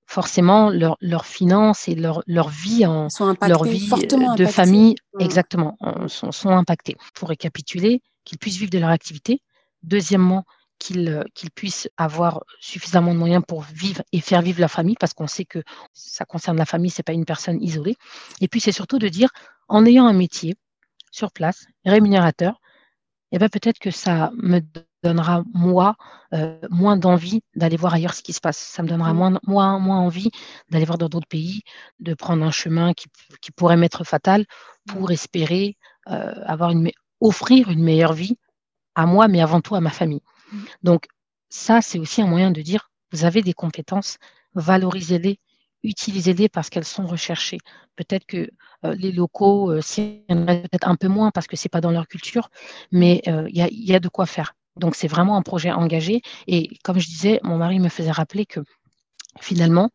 Forcément, leurs leur finances et leur, leur vie, en, sont leur vie fortement de impactées. famille, mmh. exactement, en, sont, sont impactées. Il faut récapituler qu'ils puissent vivre de leur activité. Deuxièmement, qu'ils qu'ils puissent avoir suffisamment de moyens pour vivre et faire vivre la famille, parce qu'on sait que ça concerne la famille, c'est pas une personne isolée. Et puis, c'est surtout de dire, en ayant un métier sur place, rémunérateur, eh ben, peut-être que ça me donnera, moi, euh, moins d'envie d'aller voir ailleurs ce qui se passe. Ça me donnera moins, moins, moins envie d'aller voir dans d'autres pays, de prendre un chemin qui, qui pourrait m'être fatal pour espérer euh, avoir une, offrir une meilleure vie à moi, mais avant tout à ma famille. Donc, ça, c'est aussi un moyen de dire, vous avez des compétences, valorisez-les, utilisez-les parce qu'elles sont recherchées. Peut-être que euh, les locaux euh, s'y aimeraient peut-être un peu moins parce que ce n'est pas dans leur culture, mais il euh, y, y a de quoi faire. Donc, c'est vraiment un projet engagé. Et comme je disais, mon mari me faisait rappeler que finalement,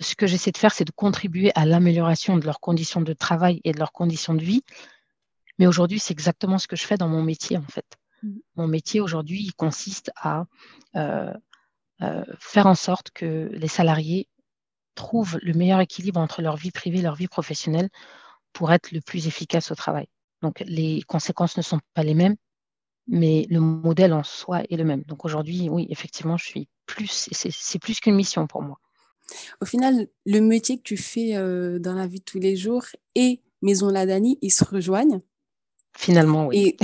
ce que j'essaie de faire, c'est de contribuer à l'amélioration de leurs conditions de travail et de leurs conditions de vie. Mais aujourd'hui, c'est exactement ce que je fais dans mon métier, en fait. Mon métier aujourd'hui, il consiste à euh, euh, faire en sorte que les salariés trouvent le meilleur équilibre entre leur vie privée et leur vie professionnelle pour être le plus efficace au travail. Donc, les conséquences ne sont pas les mêmes, mais le modèle en soi est le même. Donc, aujourd'hui, oui, effectivement, je suis plus, c'est, c'est plus qu'une mission pour moi. Au final, le métier que tu fais euh, dans la vie de tous les jours et Maison Laadani, ils se rejoignent. Finalement, oui. Et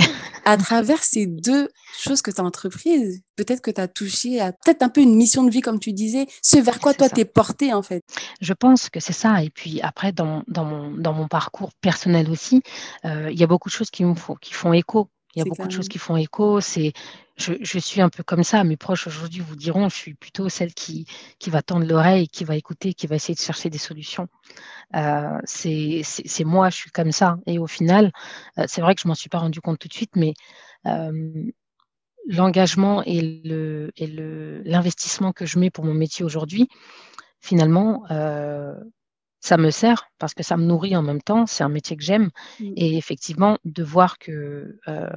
à travers ces deux choses que tu as entreprises, peut-être que tu as touché à peut-être un peu une mission de vie, comme tu disais, ce vers quoi c'est toi ça. t'es portée, en fait. Je pense que c'est ça. Et puis après, dans, dans, mon, dans mon parcours personnel aussi, il euh, y a beaucoup de choses qui me font, qui font écho. Il y a c'est beaucoup clair. de choses qui font écho. C'est, je, je suis un peu comme ça. Mes proches aujourd'hui vous diront, je suis plutôt celle qui, qui va tendre l'oreille, qui va écouter, qui va essayer de chercher des solutions. Euh, c'est, c'est, c'est moi, je suis comme ça. Et au final, euh, c'est vrai que je ne m'en suis pas rendu compte tout de suite, mais euh, l'engagement et, le, et le, l'investissement que je mets pour mon métier aujourd'hui, finalement, euh, ça me sert parce que ça me nourrit en même temps, c'est un métier que j'aime. Mmh. Et effectivement, de voir que euh,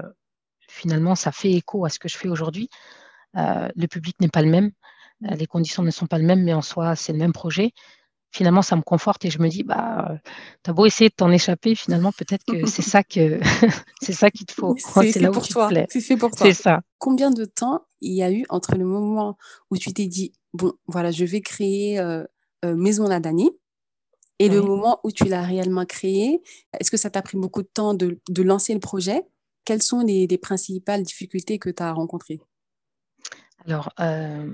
finalement, ça fait écho à ce que je fais aujourd'hui. Euh, le public n'est pas le même, mmh. les conditions ne sont pas les mêmes, mais en soi, c'est le même projet. Finalement, ça me conforte et je me dis, bah, t'as beau essayer de t'en échapper, finalement, peut-être que c'est ça que c'est ça qu'il te faut. C'est, c'est, c'est là où tu toi. te plais. C'est fait pour toi. C'est ça. Combien de temps il y a eu entre le moment où tu t'es dit, bon, voilà, je vais créer euh, euh, Maison Laadani, et oui. le moment où tu l'as réellement créé, est-ce que ça t'a pris beaucoup de temps de, de lancer le projet? Quelles sont les, les principales difficultés que tu as rencontrées? Alors, euh,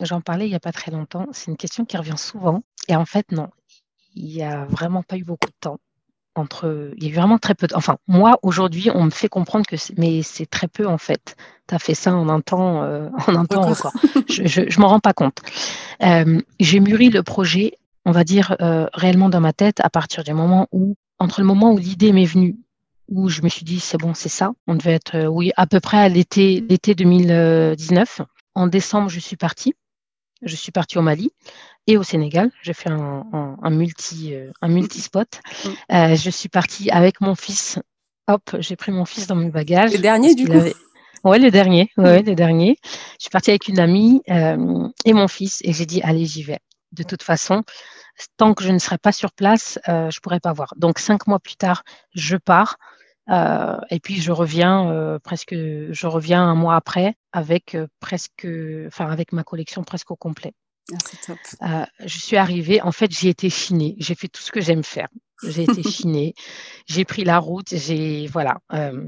j'en parlais il n'y a pas très longtemps. C'est une question qui revient souvent. Et en fait, non, il n'y a vraiment pas eu beaucoup de temps. Entre, il y a eu vraiment très peu de temps. Enfin, moi, aujourd'hui, on me fait comprendre que c'est, mais c'est très peu, en fait. Tu as fait ça en un temps, euh, en un temps encore. Je ne m'en rends pas compte. Euh, j'ai mûri le projet, on va dire, euh, réellement dans ma tête, à partir du moment où, entre le moment où l'idée m'est venue, où je me suis dit, c'est bon, c'est ça, on devait être, euh, oui, à peu près à l'été, l'été deux mille dix-neuf. En décembre, je suis partie. Je suis partie au Mali et au Sénégal. J'ai fait un, un, un, multi, euh, un multi-spot. Euh, je suis partie avec mon fils. Hop, j'ai pris mon fils dans mes bagages. Le dernier, du coup avait... Oui, le dernier. Ouais, le dernier. Je suis partie avec une amie euh, et mon fils et j'ai dit, allez, j'y vais. De toute façon, tant que je ne serai pas sur place, euh, je ne pourrai pas voir. Donc, cinq mois plus tard, je pars euh, et puis je reviens euh, presque, je reviens un mois après avec euh, presque, enfin avec ma collection presque au complet. Ah, c'est top. Euh, je suis arrivée. En fait, j'ai été chinée. J'ai fait tout ce que j'aime faire. J'ai été chinée. J'ai pris la route. J'ai voilà. Euh,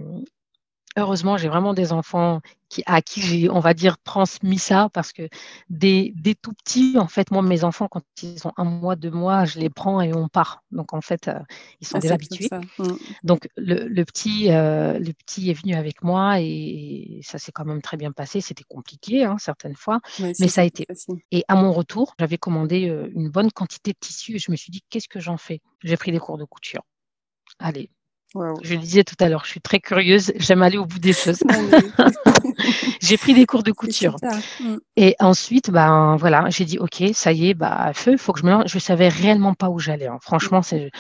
heureusement, j'ai vraiment des enfants qui, à qui j'ai, on va dire, transmis ça, parce que des, des tout petits, en fait, moi, mes enfants, quand ils ont un mois, deux mois, je les prends et on part. Donc, en fait, euh, ils sont ah, déjà habitués. Mmh. Donc, le, le, petit, euh, le petit est venu avec moi et ça s'est quand même très bien passé. C'était compliqué, hein, certaines fois, oui, mais ça a été. Facile. Et à mon retour, j'avais commandé euh, une bonne quantité de tissus et je me suis dit, qu'est-ce que j'en fais? J'ai pris des cours de couture. Allez. Wow. Je le disais tout à l'heure, je suis très curieuse, j'aime aller au bout des choses. J'ai pris des cours de couture. Et ensuite, ben, voilà, j'ai dit, ok, ça y est, bah, feu, faut que je me lance. Je ne savais réellement pas où j'allais. Hein. Franchement, c'est...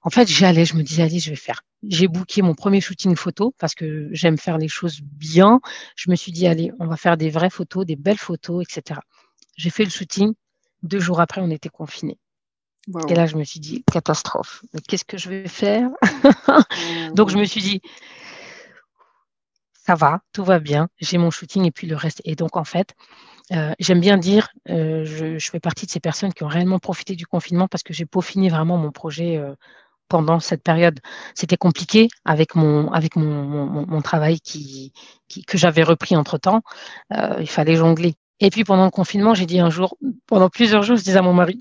en fait, j'allais, je me disais, allez, je vais faire. J'ai booké mon premier shooting photo parce que j'aime faire les choses bien. Je me suis dit, allez, on va faire des vraies photos, des belles photos, et cetera. J'ai fait le shooting. Deux jours après, on était confinés. Wow. Et là, je me suis dit, catastrophe, mais qu'est-ce que je vais faire? Donc, je me suis dit, ça va, tout va bien, j'ai mon shooting et puis le reste. Et donc, en fait, euh, j'aime bien dire, euh, je, je fais partie de ces personnes qui ont réellement profité du confinement parce que j'ai peaufiné vraiment mon projet euh, pendant cette période. C'était compliqué avec mon, avec mon, mon, mon travail qui, qui, que j'avais repris entre-temps. Euh, il fallait jongler. Et puis, pendant le confinement, j'ai dit un jour, pendant plusieurs jours, je disais à mon mari,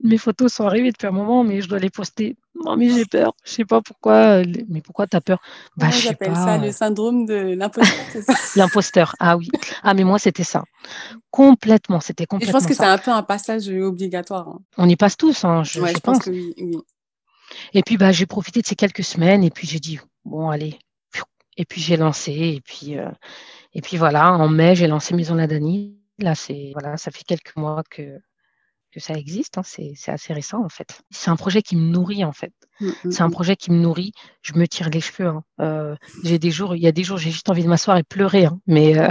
mes photos sont arrivées depuis un moment, mais je dois les poster. Non, mais j'ai peur. Je ne sais pas pourquoi. Mais pourquoi tu as peur? Bah, moi, j'appelle pas. Ça le syndrome de l'imposteur, c'est ça? L'imposteur, ah oui. Ah, mais moi, c'était ça. Complètement, c'était complètement ça. Je pense que ça. C'est un peu un passage obligatoire. Hein. On y passe tous, hein, je, ouais, je, je pense. pense que oui, oui. Et puis, bah, j'ai profité de ces quelques semaines et puis j'ai dit, bon, allez. Et puis, j'ai lancé. Et puis, euh, et puis voilà, en mai, j'ai lancé Maison Laadani. Là, c'est, voilà, ça fait quelques mois que... que ça existe, hein, c'est, c'est assez récent en fait. C'est un projet qui me nourrit en fait. Mm-hmm. C'est un projet qui me nourrit, je me tire les cheveux. Hein. Euh, j'ai des jours, il y a des jours, j'ai juste envie de m'asseoir et pleurer, hein, mais, euh,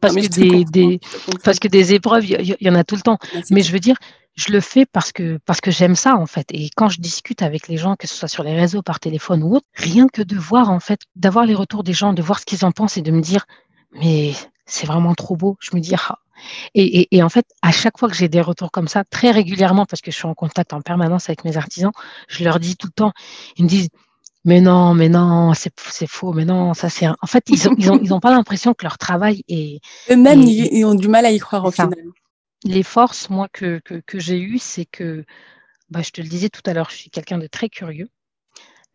parce, non, mais que des, des, parce que des épreuves, il y, y en a tout le temps. Merci. Mais je veux dire, je le fais parce que, parce que j'aime ça en fait. Et quand je discute avec les gens, que ce soit sur les réseaux, par téléphone ou autre, rien que de voir en fait, d'avoir les retours des gens, de voir ce qu'ils en pensent et de me dire, mais c'est vraiment trop beau. Je me dis, ah, Et, et, et en fait, à chaque fois que j'ai des retours comme ça, très régulièrement, parce que je suis en contact en permanence avec mes artisans, je leur dis tout le temps, ils me disent, mais non, mais non, c'est, c'est faux, mais non, ça c'est... Un... En fait, ils n'ont ils ont, ils ont pas l'impression que leur travail est... Eux-mêmes, est... Ils, ils ont du mal à y croire au enfin, final. Les forces, moi, que, que, que j'ai eues, c'est que, bah, je te le disais tout à l'heure, je suis quelqu'un de très curieux.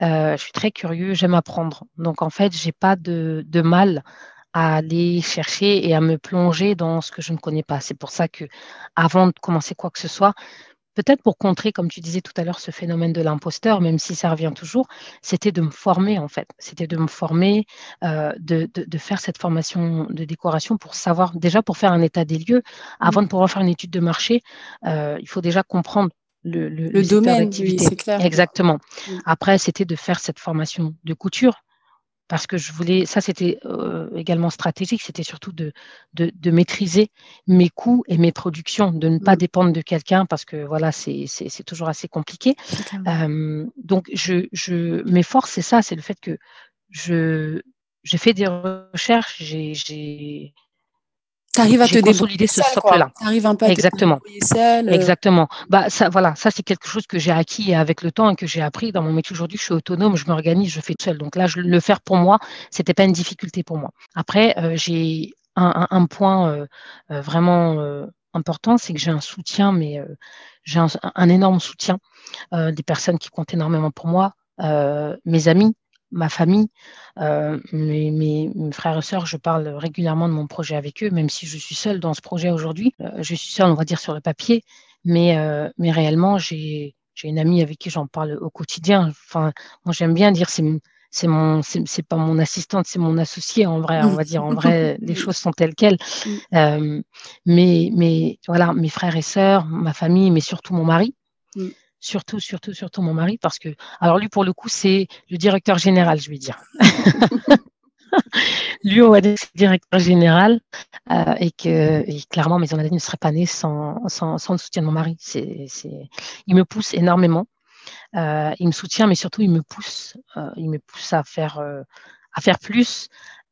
Euh, je suis très curieux, j'aime apprendre. Donc, en fait, je n'ai pas de, de mal à aller chercher et à me plonger dans ce que je ne connais pas. C'est pour ça que, avant de commencer quoi que ce soit, peut-être pour contrer, comme tu disais tout à l'heure, ce phénomène de l'imposteur, même si ça revient toujours, c'était de me former en fait. C'était de me former, euh, de, de, de faire cette formation de décoration pour savoir, déjà pour faire un état des lieux, avant de pouvoir faire une étude de marché, euh, il faut déjà comprendre le, le, le, le domaine d'activité. Oui, c'est clair. Exactement. Oui. Après, c'était de faire cette formation de couture, parce que je voulais, ça c'était euh, également stratégique, c'était surtout de, de, de maîtriser mes coûts et mes productions, de ne pas mmh. dépendre de quelqu'un, parce que voilà, c'est, c'est, c'est toujours assez compliqué. Euh, donc, je, je, mes forces, c'est ça, c'est le fait que je, j'ai fait des recherches, j'ai... j'ai T'arrives à j'ai te débrouiller ce socle-là. T'arrives un peu à Exactement. te débrouiller seul. Euh... Exactement. Bah, ça, voilà, ça, c'est quelque chose que j'ai acquis avec le temps et que j'ai appris dans mon métier. Aujourd'hui, je suis autonome, je m'organise, je fais seule. Donc là, je, le faire pour moi, c'était pas une difficulté pour moi. Après, euh, j'ai un, un, un point euh, euh, vraiment euh, important, c'est que j'ai un soutien, mais euh, j'ai un, un énorme soutien euh, des personnes qui comptent énormément pour moi, euh, mes amis, ma famille, euh, mes, mes, mes frères et sœurs, je parle régulièrement de mon projet avec eux, même si je suis seule dans ce projet aujourd'hui. Euh, je suis seule, on va dire, sur le papier, mais, euh, mais réellement, j'ai, j'ai une amie avec qui j'en parle au quotidien. Enfin, moi, j'aime bien dire, c'est, c'est, mon, c'est, c'est pas mon assistante, c'est mon associée, en vrai, on va dire, en vrai, les choses sont telles quelles. Euh, mais, mais voilà, mes frères et sœurs, ma famille, mais surtout mon mari. Surtout, surtout, surtout mon mari, parce que, alors lui, pour le coup, c'est le directeur général, je vais dire. Lui, on va dire que c'est le directeur général, euh, et que et clairement, Maison Laadani ne serait pas née sans, sans, sans le soutien de mon mari. C'est, c'est... Il me pousse énormément, euh, il me soutient, mais surtout, il me pousse, euh, il me pousse à faire, euh, à faire plus,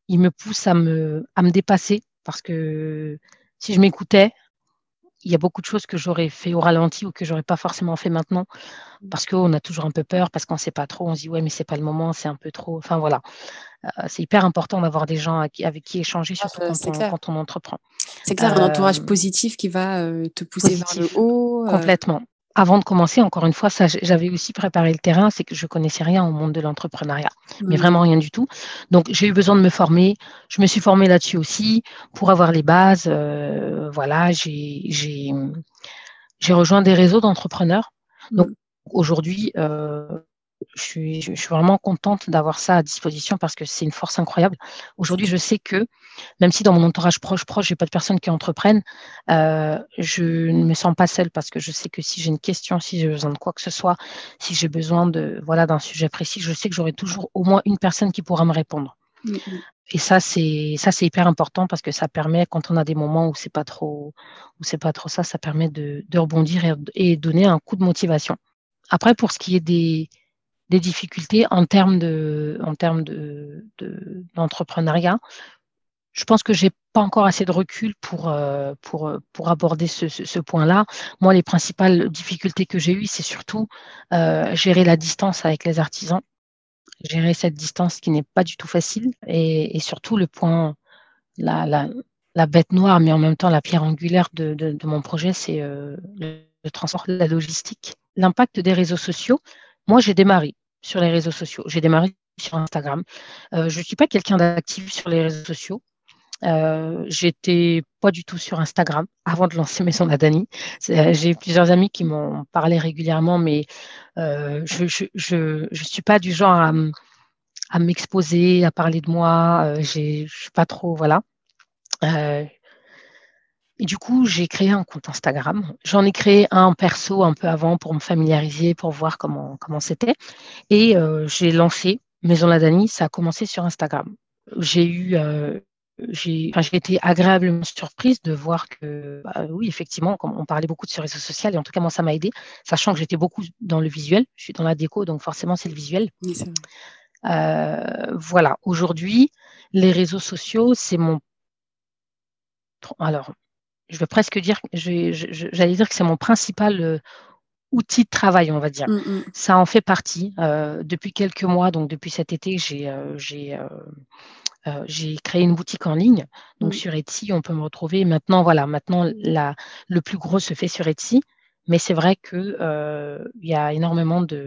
il me pousse à me, à me dépasser, parce que si je m'écoutais, il y a beaucoup de choses que j'aurais fait au ralenti ou que j'aurais pas forcément fait maintenant parce qu'on a toujours un peu peur, parce qu'on sait pas trop, on se dit ouais mais c'est pas le moment, c'est un peu trop, enfin voilà. Euh, c'est hyper important d'avoir des gens avec qui échanger, surtout ah, quand, on, quand on entreprend. C'est clair, euh, un entourage positif qui va euh, te pousser positif, vers le haut. Euh... Complètement. Avant de commencer, encore une fois, ça, j'avais aussi préparé le terrain, c'est que je ne connaissais rien au monde de l'entrepreneuriat, mmh. mais vraiment rien du tout. Donc, j'ai eu besoin de me former. Je me suis formée là-dessus aussi pour avoir les bases. Euh, voilà, j'ai, j'ai, j'ai rejoint des réseaux d'entrepreneurs. Donc, aujourd'hui, euh, je suis, je suis vraiment contente d'avoir ça à disposition parce que c'est une force incroyable. Aujourd'hui, je sais que, même si dans mon entourage proche, proche, j'ai pas de personnes qui entreprennent, euh, je ne me sens pas seule parce que je sais que si j'ai une question, si j'ai besoin de quoi que ce soit, si j'ai besoin de, voilà, d'un sujet précis, je sais que j'aurai toujours au moins une personne qui pourra me répondre. Mmh. Et ça, c'est, ça, c'est hyper important parce que ça permet, quand on a des moments où c'est pas trop, où c'est pas trop ça, ça permet de, de rebondir et, et donner un coup de motivation. Après, pour ce qui est des, des difficultés en termes de, en termes de, de, d'entrepreneuriat, je pense que j'ai pas encore assez de recul pour euh, pour pour aborder ce, ce, ce point-là. Moi, les principales difficultés que j'ai eues, c'est surtout euh, gérer la distance avec les artisans, gérer cette distance qui n'est pas du tout facile, et, et surtout le point, la, la la bête noire, mais en même temps la pierre angulaire de de, de mon projet, c'est euh, le, le transport, la logistique, l'impact des réseaux sociaux. Moi, j'ai démarré sur les réseaux sociaux, j'ai démarré sur Instagram. Euh, je suis pas quelqu'un d'actif sur les réseaux sociaux. Euh, j'étais pas du tout sur Instagram avant de lancer Maison Laadani. Euh, j'ai plusieurs amis qui m'ont parlé régulièrement, mais euh, je, je, je, je suis pas du genre à, à m'exposer, à parler de moi. Euh, j'ai, je suis pas trop, voilà. Euh, et du coup, j'ai créé un compte Instagram. J'en ai créé un perso un peu avant pour me familiariser, pour voir comment comment c'était. Et euh, j'ai lancé Maison Laadani. Ça a commencé sur Instagram. J'ai eu euh, J'ai, enfin, j'ai été agréablement surprise de voir que, bah, oui, effectivement, comme on parlait beaucoup de ce réseau social, et en tout cas, moi, ça m'a aidée, sachant que j'étais beaucoup dans le visuel, je suis dans la déco, donc forcément, c'est le visuel. Oui, euh, voilà, aujourd'hui, les réseaux sociaux, c'est mon... Alors, je veux presque dire, je, je, j'allais dire que c'est mon principal... Euh, outils de travail, on va dire. Mm-hmm. Ça en fait partie. Euh, depuis quelques mois, donc depuis cet été, j'ai, euh, j'ai, euh, euh, j'ai créé une boutique en ligne. Donc, mm-hmm. sur Etsy, on peut me retrouver. Maintenant, voilà, maintenant, la, le plus gros se fait sur Etsy. Mais c'est vrai que euh, y a énormément de,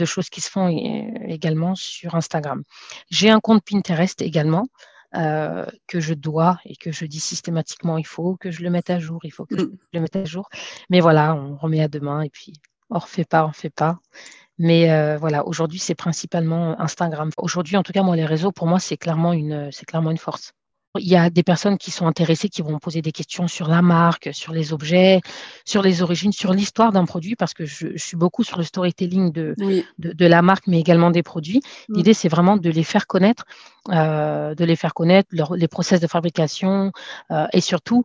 de choses qui se font e- également sur Instagram. J'ai un compte Pinterest également. Euh, que je dois et que je dis systématiquement, il faut que je le mette à jour, il faut que je le mette à jour. Mais voilà, on remet à demain et puis on refait pas, on refait pas. Mais euh, voilà, aujourd'hui, c'est principalement Instagram. Aujourd'hui, en tout cas, moi, les réseaux, pour moi, c'est clairement une, c'est clairement une force. Il y a des personnes qui sont intéressées, qui vont poser des questions sur la marque, sur les objets, sur les origines, sur l'histoire d'un produit, parce que je, je suis beaucoup sur le storytelling de, oui. de, de la marque, mais également des produits. Oui. L'idée, c'est vraiment de les faire connaître, euh, de les faire connaître, leur, les process de fabrication euh, et surtout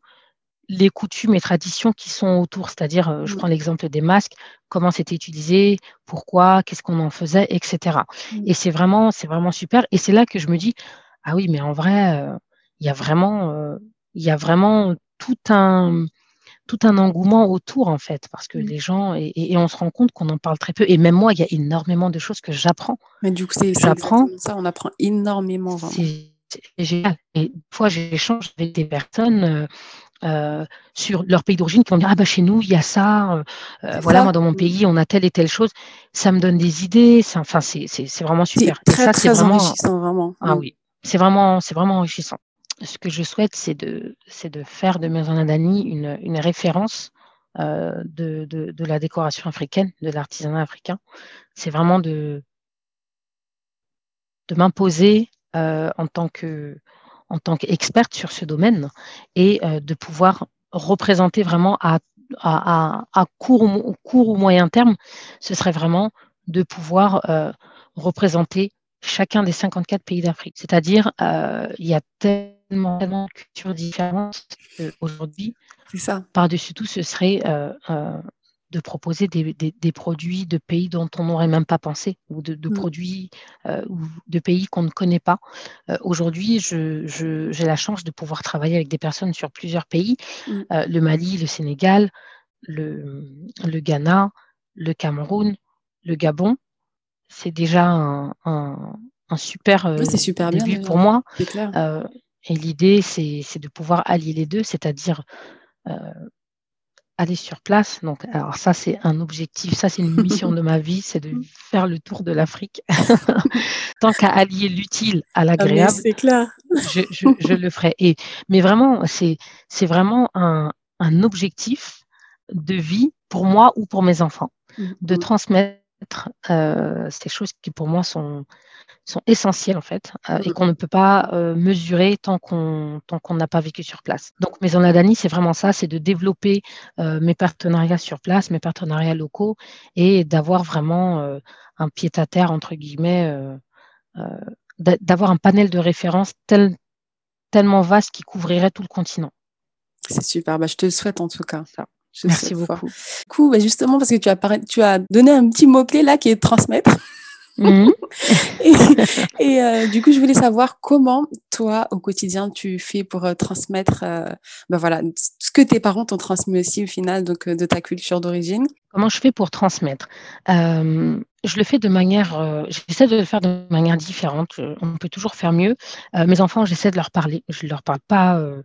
les coutumes et traditions qui sont autour. C'est-à-dire, euh, je oui. prends l'exemple des masques, comment c'était utilisé, pourquoi, qu'est-ce qu'on en faisait, et cetera. Oui. Et c'est vraiment, c'est vraiment super. Et c'est là que je me dis, ah oui, mais en vrai... Euh, Il y a vraiment, euh, il y a vraiment tout un, tout un engouement autour, en fait, parce que mmh. les gens, et, et, et on se rend compte qu'on en parle très peu. Et même moi, il y a énormément de choses que j'apprends. Mais du coup, c'est, j'apprends, c'est ça, on apprend énormément, vraiment. C'est, c'est génial. Et des fois, j'échange avec des personnes euh, euh, sur leur pays d'origine qui vont dire « Ah, bah, chez nous, il y a ça. Euh, voilà, ça. Moi, dans mon pays, on a telle et telle chose. » Ça me donne des idées. C'est, enfin, c'est, c'est, c'est vraiment super. C'est très, et ça, très c'est vraiment, enrichissant, vraiment. Ah oui, c'est vraiment, c'est vraiment enrichissant. Ce que je souhaite, c'est de, c'est de faire de Maison Laadani une, une référence euh, de, de, de la décoration africaine, de l'artisanat africain. C'est vraiment de, de m'imposer euh, en tant que, en tant qu'experte sur ce domaine et euh, de pouvoir représenter vraiment à, à, à, à court, ou, court ou moyen terme, ce serait vraiment de pouvoir euh, représenter chacun des cinquante-quatre pays d'Afrique. C'est-à-dire, euh, il y a tellement, tellement de cultures différentes qu'aujourd'hui, par-dessus tout, ce serait euh, euh, de proposer des, des, des produits de pays dont on n'aurait même pas pensé, ou de, de mmh. produits euh, ou de pays qu'on ne connaît pas. Euh, aujourd'hui, je, je, j'ai la chance de pouvoir travailler avec des personnes sur plusieurs pays, mmh. euh, le Mali, le Sénégal, le, le Ghana, le Cameroun, le Gabon. C'est déjà un, un, un super euh, oui, c'est super début bien, pour moi. C'est clair. Euh, et l'idée, c'est, c'est de pouvoir allier les deux, c'est-à-dire... Euh, aller sur place. Donc, alors ça, c'est un objectif, ça, c'est une mission de ma vie, c'est de faire le tour de l'Afrique. Tant qu'à allier l'utile à l'agréable, ah, c'est clair. je, je, je le ferai. Et, mais vraiment, c'est, c'est vraiment un, un objectif de vie pour moi ou pour mes enfants, mm-hmm. de transmettre euh, ces choses qui, pour moi, sont, sont essentielles, en fait, euh, mm-hmm. et qu'on ne peut pas euh, mesurer tant qu'on tant qu'on n'a pas vécu sur place. Donc, Maison Laadani, c'est vraiment ça, c'est de développer euh, mes partenariats sur place, mes partenariats locaux, et d'avoir vraiment euh, un pied-à-terre, entre guillemets, euh, euh, d'avoir un panel de références tel, tellement vaste qui couvrirait tout le continent. C'est super, bah, je te le souhaite en tout cas. Ça. Je Merci beaucoup. Du coup, bah, justement, parce que tu as, para- tu as donné un petit mot-clé là qui est « transmettre ». Mmh. et, et euh, du coup, je voulais savoir comment toi, au quotidien, tu fais pour euh, transmettre, euh, ben voilà, ce que tes parents t'ont transmis aussi au final, donc euh, de ta culture d'origine. Comment je fais pour transmettre euh, Je le fais de manière, euh, j'essaie de le faire de manière différente. Je, on peut toujours faire mieux. Euh, mes enfants, j'essaie de leur parler. Je ne leur parle pas euh,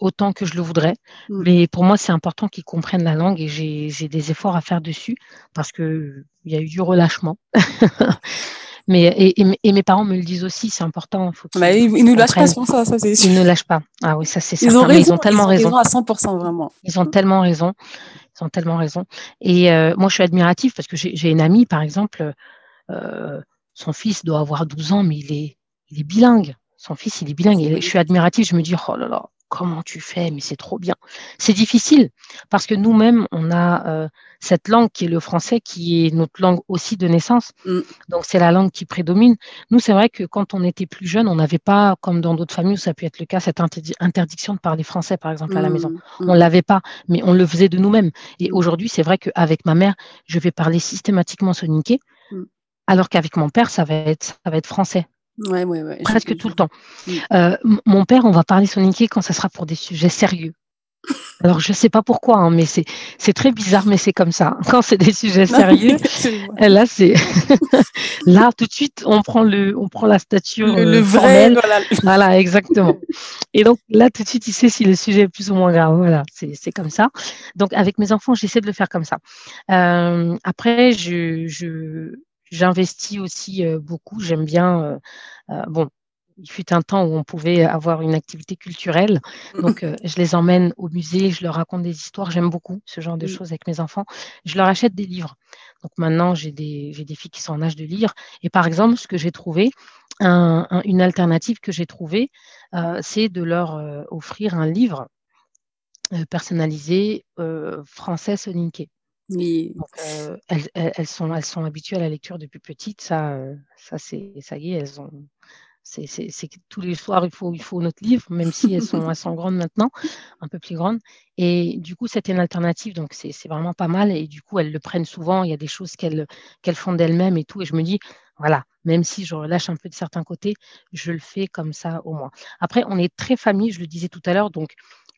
autant que je le voudrais, mmh. mais pour moi, c'est important qu'ils comprennent la langue et j'ai, j'ai des efforts à faire dessus parce que il y a eu du relâchement. Mais, et, et, et mes parents me le disent aussi, c'est important. Faut qu'ils, bah, ils ne nous lâchent pas sur ça, ça c'est sûr. Ils ne lâchent pas. Ah oui, ça c'est certain. Ils ont, raison, mais ils ont tellement ils ont raison. Ils ont à cent pour cent vraiment. Ils ont tellement raison. Ils ont tellement raison. Et euh, moi, je suis admirative parce que j'ai, j'ai une amie, par exemple, euh, son fils doit avoir douze ans, mais il est, il est bilingue. Son fils, il est bilingue. Et je suis admirative, je me dis, oh là là, comment tu fais? Mais c'est trop bien. C'est difficile parce que nous-mêmes, on a euh, cette langue qui est le français, qui est notre langue aussi de naissance. Mm. Donc, c'est la langue qui prédomine. Nous, c'est vrai que quand on était plus jeune, on n'avait pas, comme dans d'autres familles où ça peut être le cas, cette interdiction de parler français, par exemple, mm. à la maison. Mm. On ne l'avait pas, mais on le faisait de nous-mêmes. Et aujourd'hui, c'est vrai qu'avec ma mère, je vais parler systématiquement soninké, mm. alors qu'avec mon père, ça va être, ça va être français. Ouais, ouais, ouais, presque tout le temps. Oui. Euh, m- mon père, on va parler soninké quand ça sera pour des sujets sérieux. Alors, je ne sais pas pourquoi, hein, mais c'est, c'est très bizarre, mais c'est comme ça. Quand c'est des sujets sérieux, non, là, c'est là, tout de suite, on prend, le, on prend la stature le, le euh, formelle. Vrai, voilà. Voilà, exactement. Et donc, là, tout de suite, il sait si le sujet est plus ou moins grave. Voilà, c'est, c'est comme ça. Donc, avec mes enfants, j'essaie de le faire comme ça. Euh, après, je... je J'investis aussi euh, beaucoup. J'aime bien. Euh, euh, bon, il fut un temps où on pouvait avoir une activité culturelle. Donc, euh, je les emmène au musée, je leur raconte des histoires. J'aime beaucoup ce genre de choses avec mes enfants. Je leur achète des livres. Donc, maintenant, j'ai des, j'ai des filles qui sont en âge de lire. Et par exemple, ce que j'ai trouvé, un, un, une alternative que j'ai trouvée, euh, c'est de leur euh, offrir un livre euh, personnalisé euh, français soninké. Oui. Donc, euh, elles, elles, sont, elles sont habituées à la lecture depuis petite, ça, ça, c'est, ça y est, elles ont, c'est, c'est, c'est tous les soirs, il faut, il faut notre livre, même si elles sont, elles sont grandes maintenant, un peu plus grandes. Et du coup, c'était une alternative, donc c'est, c'est vraiment pas mal. Et du coup, elles le prennent souvent, il y a des choses qu'elles, qu'elles font d'elles-mêmes et tout. Et je me dis, voilà, même si je relâche un peu de certains côtés, je le fais comme ça au moins. Après, on est très famille, je le disais tout à l'heure, donc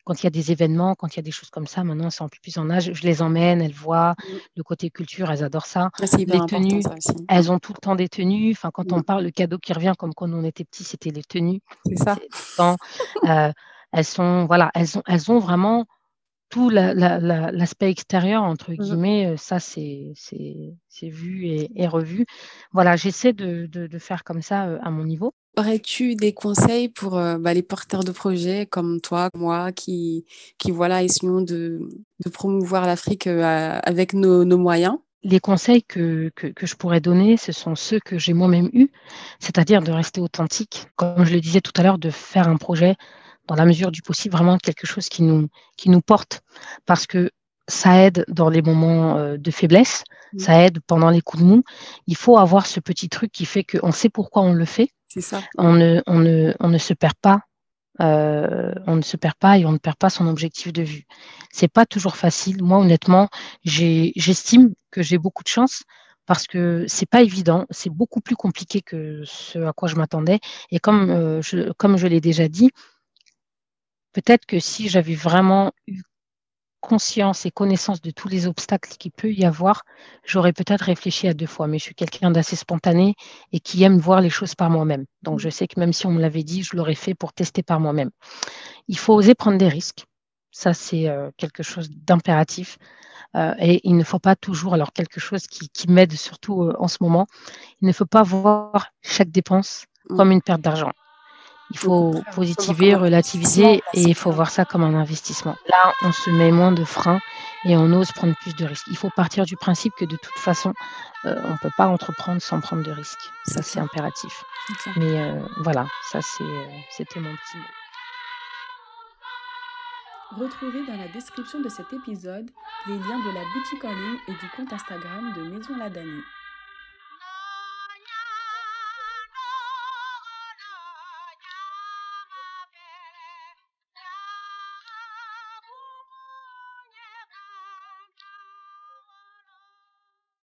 quand il y a des événements, quand il y a des choses comme ça, maintenant, elles sont plus en âge, je les emmène, elles voient mmh. le côté culture, elles adorent ça. Ah, c'est hyper important, tenues, ça aussi. Elles ont tout le temps des tenues. Enfin, quand mmh. on parle, le cadeau qui revient, comme quand on était petits, c'était les tenues. C'est ça. C'est temps. euh, elles sont, voilà, elles ont, elles ont vraiment tout la, la, la, l'aspect extérieur, entre guillemets. Mmh. Ça, c'est, c'est, c'est vu et, et revu. Voilà, j'essaie de, de, de faire comme ça euh, à mon niveau. Aurais-tu des conseils pour euh, bah, les porteurs de projets comme toi, moi, qui, qui voilà, essayons de, de promouvoir l'Afrique euh, avec nos, nos moyens? Les conseils que, que, que je pourrais donner, ce sont ceux que j'ai moi-même eus, c'est-à-dire de rester authentique. Comme je le disais tout à l'heure, de faire un projet, dans la mesure du possible, vraiment quelque chose qui nous, qui nous porte. Parce que ça aide dans les moments euh, de faiblesse, mmh. ça aide pendant les coups de mou. Il faut avoir ce petit truc qui fait qu'on sait pourquoi on le fait. C'est ça. On ne, on ne, on ne se perd pas, euh, on ne se perd pas et on ne perd pas son objectif de vue. c'est pas toujours facile. Moi, honnêtement, j'estime que j'ai beaucoup de chance parce que c'est pas évident, c'est beaucoup plus compliqué que ce à quoi je m'attendais. Et comme euh, je, comme je l'ai déjà dit, peut-être que si j'avais vraiment eu conscience et connaissance de tous les obstacles qu'il peut y avoir, j'aurais peut-être réfléchi à deux fois, mais je suis quelqu'un d'assez spontané et qui aime voir les choses par moi-même. Donc, je sais que même si on me l'avait dit, je l'aurais fait pour tester par moi-même. Il faut oser prendre des risques. Ça, c'est euh, quelque chose d'impératif. Euh, et il ne faut pas toujours, alors quelque chose qui, qui m'aide surtout euh, en ce moment, il ne faut pas voir chaque dépense mmh. comme une perte d'argent. Il faut mmh. positiver, faut relativiser et il faut voir ça comme un investissement. Là, on se met moins de freins et on ose prendre plus de risques. Il faut partir du principe que de toute façon, euh, on ne peut pas entreprendre sans prendre de risques. Ça, c'est impératif. Mais euh, voilà, ça, c'était euh, mon petit mot. Retrouvez dans la description de cet épisode les liens de la boutique en ligne et du compte Instagram de Maison Laadani.